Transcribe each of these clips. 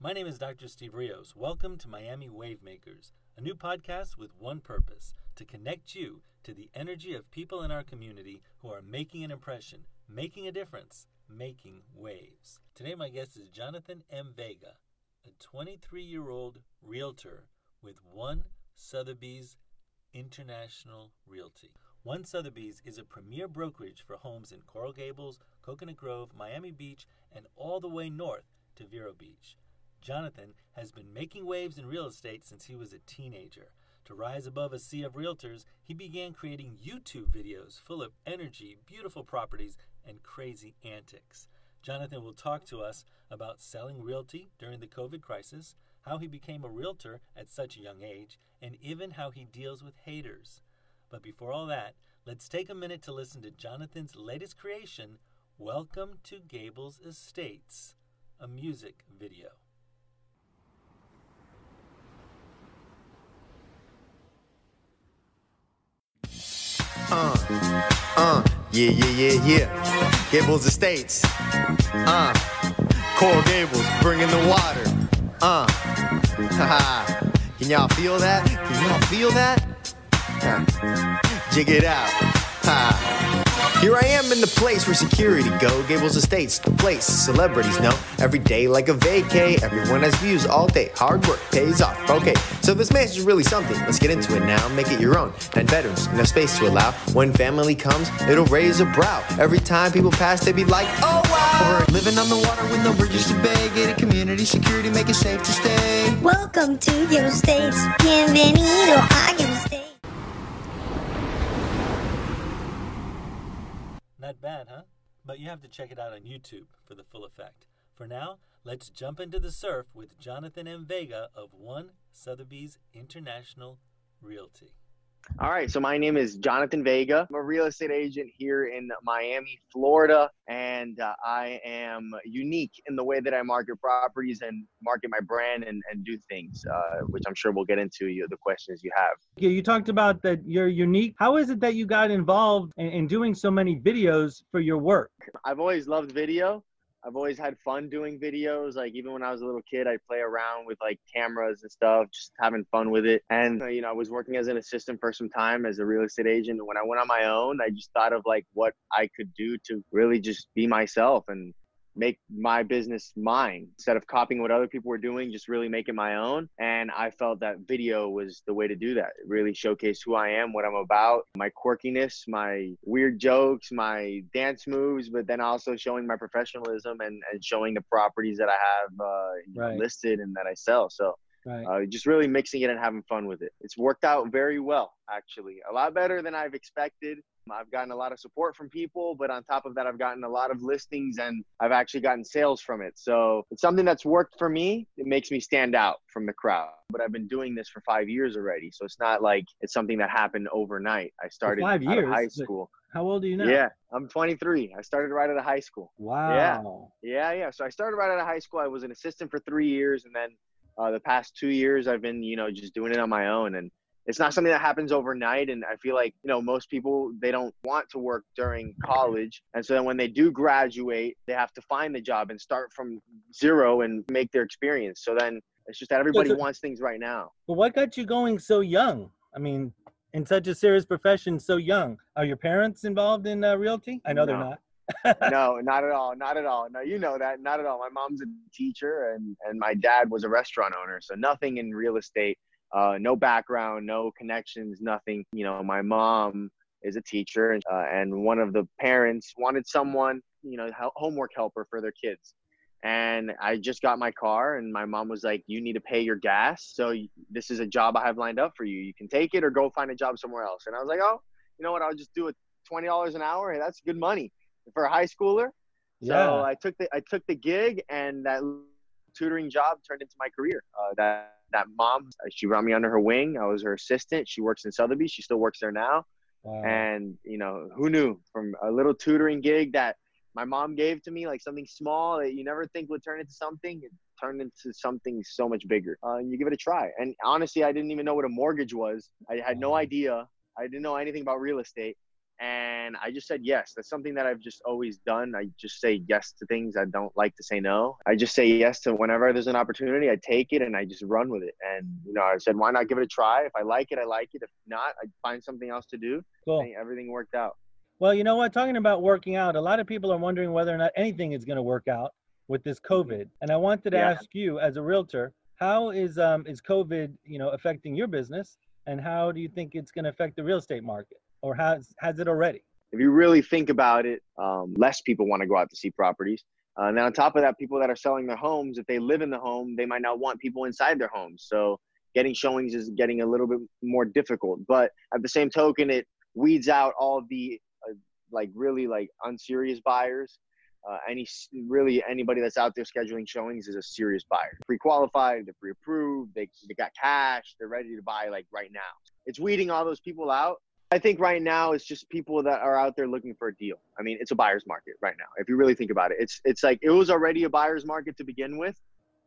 My name is Dr. Steve Rios. Welcome to Miami Wavemakers, a new podcast with one purpose, to connect you to the energy of people in our community who are making an impression, making a difference, making waves. Today my guest is Jonathan M. Vega, a 23-year-old realtor with One Sotheby's International Realty. One Sotheby's is a premier brokerage for homes in Coral Gables, Coconut Grove, Miami Beach, and all the way north to Vero Beach. Jonathan has been making waves in real estate since he was a teenager. To rise above a sea of realtors, he began creating YouTube videos full of energy, beautiful properties, and crazy antics. Jonathan will talk to us about selling realty during the COVID crisis, how he became a realtor at such a young age, and even how he deals with haters. But before all that, let's take a minute to listen to Jonathan's latest creation, Welcome to Gables Estates, a music video. Yeah. Gables Estates, Coral Gables, bringing the water, haha, can y'all feel that, jig it out, Here I am in the place where security go, Gables Estates, the place celebrities know. Every day like a vacay, everyone has views all day, hard work pays off, okay. So this mansion is really something, let's get into it now, make it your own. 9 bedrooms, enough space to allow, when family comes, it'll raise a brow. Every time people pass, they be like, oh wow. Or living on the water with no bridges to bay, get a community security, make it safe to stay. Welcome to Gables Estates, bienvenido a Gables Estates. Not bad, huh? But you have to check it out on YouTube for the full effect. For now, let's jump into the surf with Jonathan M. Vega of One Sotheby's International Realty. All right, so my name is Jonathan Vega. I'm a real estate agent here in Miami, Florida, and I am unique in the way that I market properties and market my brand and do things, which I'm sure we'll get into the questions you have. You talked about that you're unique. How is it that you got involved in doing so many videos for your work? I've always loved video. I've always had fun doing videos. Like even when I was a little kid, I'd play around with like cameras and stuff, just having fun with it. And, you know, I was working as an assistant for some time as a real estate agent. And when I went on my own, I just thought of like what I could do to really just be myself and make my business mine. Instead of copying what other people were doing, just really making my own. And I felt that video was the way to do that. It really showcased who I am, what I'm about, my quirkiness, my weird jokes, my dance moves, but then also showing my professionalism and showing the properties that I have listed and that I sell. So just really mixing it and having fun with it. It's worked out very well, actually. A lot better than I've expected. I've gotten a lot of support from people, but on top of that, I've gotten a lot of listings and I've actually gotten sales from it. So it's something that's worked for me. It makes me stand out from the crowd, but I've been doing this for 5 years already. So it's not like it's something that happened overnight. I started out of high school. How old are you now? Yeah, I'm 23. I started right out of high school. Wow. Yeah. So I started right out of high school. I was an assistant for 3 years. And then the past 2 years, I've been, just doing it on my own. And it's not something that happens overnight. And I feel like, most people, they don't want to work during college. And so then when they do graduate, they have to find the job and start from zero and make their experience. So then it's just that everybody wants things right now. But what got you going so young? I mean, in such a serious profession, so young. Are your parents involved in realty? I know they're not. No, not at all. Not at all. No, you know that. Not at all. My mom's a teacher and my dad was a restaurant owner. So nothing in real estate. No background, no connections, nothing. My mom is a teacher and one of the parents wanted someone, homework helper for their kids. And I just got my car and my mom was like, you need to pay your gas. So this is a job I have lined up for you. You can take it or go find a job somewhere else. And I was like, oh, you know what? I'll just do it. $20 an hour. And that's good money for a high schooler. Yeah. So I took the gig and that tutoring job turned into my career. That mom, she brought me under her wing. I was her assistant. She works in Sotheby's. She still works there now. Wow. And, who knew from a little tutoring gig that my mom gave to me, like something small that you never think would turn into something. It turned into something so much bigger. You give it a try. And honestly, I didn't even know what a mortgage was. I had no idea. I didn't know anything about real estate. And And I just said yes. That's something that I've just always done. I just say yes to things. I don't like to say no. I just say yes to whenever there's an opportunity, I take it and I just run with it. And, you know, I said, why not give it a try? If I like it, I like it. If not, I find something else to do. Cool. And everything worked out. Well, you know what? Talking about working out, a lot of people are wondering whether or not anything is going to work out with this COVID. And I wanted to ask you, as a realtor, how is COVID, you know, affecting your business? And how do you think it's going to affect the real estate market? Or has it already? If you really think about it, less people want to go out to see properties. And then on top of that, people that are selling their homes, if they live in the home, they might not want people inside their homes. So getting showings is getting a little bit more difficult. But at the same token, it weeds out all the really unserious buyers. Anybody that's out there scheduling showings is a serious buyer. Pre-qualified, they're pre-approved, they got cash, they're ready to buy like right now. It's weeding all those people out. I think right now it's just people that are out there looking for a deal. I mean, it's a buyer's market right now. If you really think about it, it's like it was already a buyer's market to begin with.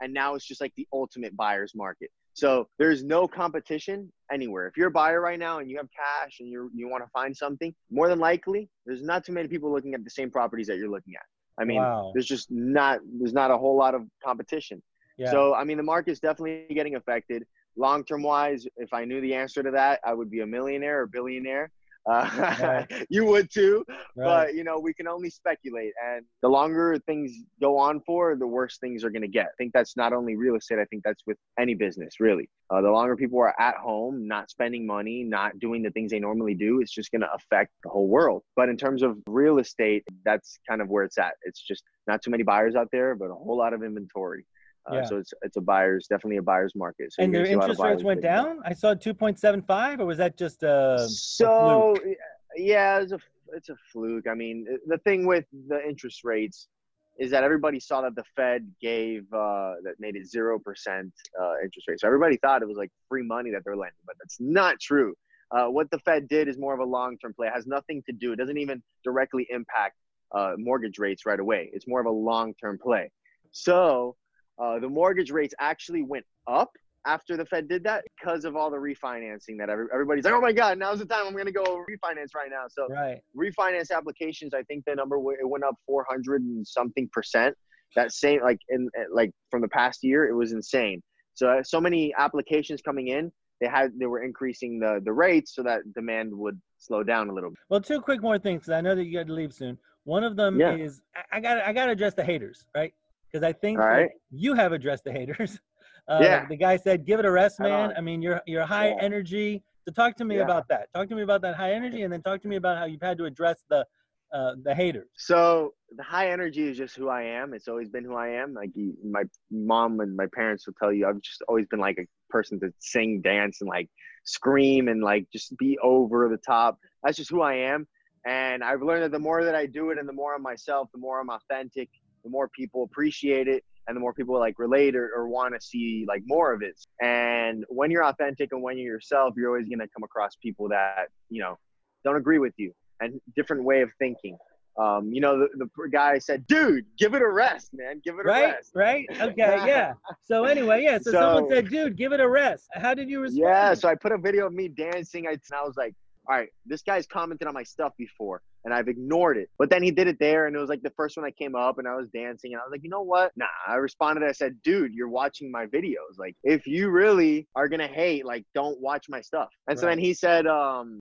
And now it's just like the ultimate buyer's market. So there's no competition anywhere. If you're a buyer right now and you have cash and you want to find something, more than likely, there's not too many people looking at the same properties that you're looking at. I mean, There's just not a whole lot of competition. Yeah. So, I mean, the market's definitely getting affected. Long-term wise, if I knew the answer to that, I would be a millionaire or billionaire. Right. You would too. Right. But, you know, we can only speculate. And the longer things go on for, the worse things are going to get. I think that's not only real estate. I think that's with any business, really. The longer people are at home, not spending money, not doing the things they normally do, it's just going to affect the whole world. But in terms of real estate, that's kind of where it's at. It's just not too many buyers out there, but a whole lot of inventory. So it's definitely a buyer's market. So and their interest rates went down? I saw 2.75, or was that just a fluke? Yeah, it's a fluke. I mean, the thing with the interest rates is that everybody saw that the Fed made it 0% interest rate. So everybody thought it was like free money that they're lending, but that's not true. What the Fed did is more of a long-term play. It has nothing to do. It doesn't even directly impact mortgage rates right away. It's more of a long-term play. So the mortgage rates actually went up after the Fed did that because of all the refinancing that everybody's like, oh my God, now's the time I'm going to go refinance right now. So refinance applications, I think the number, it went up 400 and something %. That same, from the past year, it was insane. So many applications coming in, they were increasing the rates so that demand would slow down a little bit. Well, two quick more things, because I know that you got to leave soon. One of them is, I gotta address the haters, right? Because I think you have addressed the haters. The guy said, give it a rest, man. I mean, you're high energy. So talk to me about that. Talk to me about that high energy, and then talk to me about how you've had to address the haters. So the high energy is just who I am. It's always been who I am. Like my mom and my parents will tell you, I've just always been like a person to sing, dance, and like scream and like just be over the top. That's just who I am. And I've learned that the more that I do it and the more I'm myself, the more I'm authentic, the more people appreciate it and the more people like relate or want to see like more of it. And when you're authentic and when you're yourself, you're always going to come across people that, you know, don't agree with you and different way of thinking. You know, the guy said, dude, give it a rest, man. Give it a rest. Right. Okay. Yeah. So anyway, So someone said, dude, give it a rest. How did you respond? Yeah. So I put a video of me dancing. I was like, all right, this guy's commented on my stuff before and I've ignored it. But then he did it there and it was like the first one I came up and I was dancing and I was like, you know what? Nah, I responded. I said, dude, you're watching my videos. Like if you really are going to hate, like don't watch my stuff. And so then he said,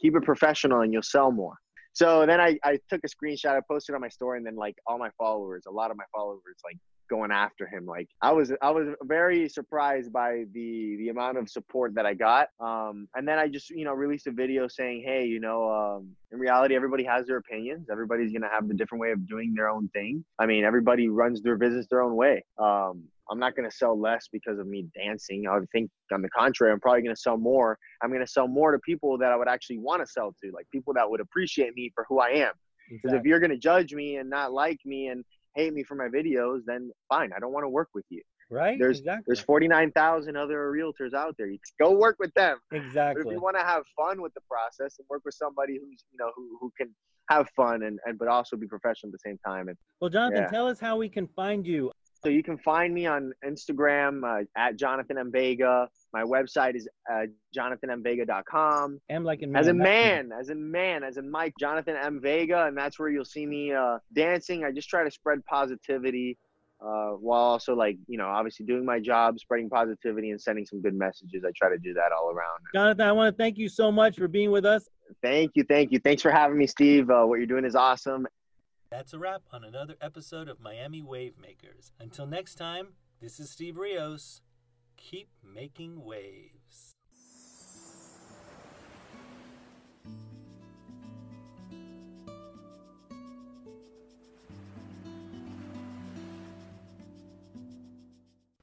keep it professional and you'll sell more. So then I took a screenshot, I posted it on my story and then like all my followers, a lot of my followers like going after him. Like I was very surprised by the amount of support that I got. And then I just, you know, released a video saying, hey, you know, in reality, everybody has their opinions. Everybody's going to have a different way of doing their own thing. I mean, everybody runs their business their own way. I'm not going to sell less because of me dancing. I would think on the contrary, I'm probably going to sell more. I'm going to sell more to people that I would actually want to sell to, like people that would appreciate me for who I am. Because if you're going to judge me and not like me and hate me for my videos, then fine. I don't want to work with you. Right. There's 49,000 other realtors out there. You go work with them. Exactly. But if you want to have fun with the process and work with somebody who's, you know, who can have fun and but also be professional at the same time. And, well, Jonathan, tell us how we can find you. So you can find me on Instagram at Jonathan M. Vega. My website is JonathanMVega.com. M like in man. As in Mike, Jonathan M. Vega. And that's where you'll see me dancing. I just try to spread positivity while also, like, you know, obviously doing my job, spreading positivity and sending some good messages. I try to do that all around. Jonathan, I want to thank you so much for being with us. Thank you. Thank you. Thanks for having me, Steve. What you're doing is awesome. That's a wrap on another episode of Miami Wavemakers. Until next time, this is Steve Rios. Keep making waves.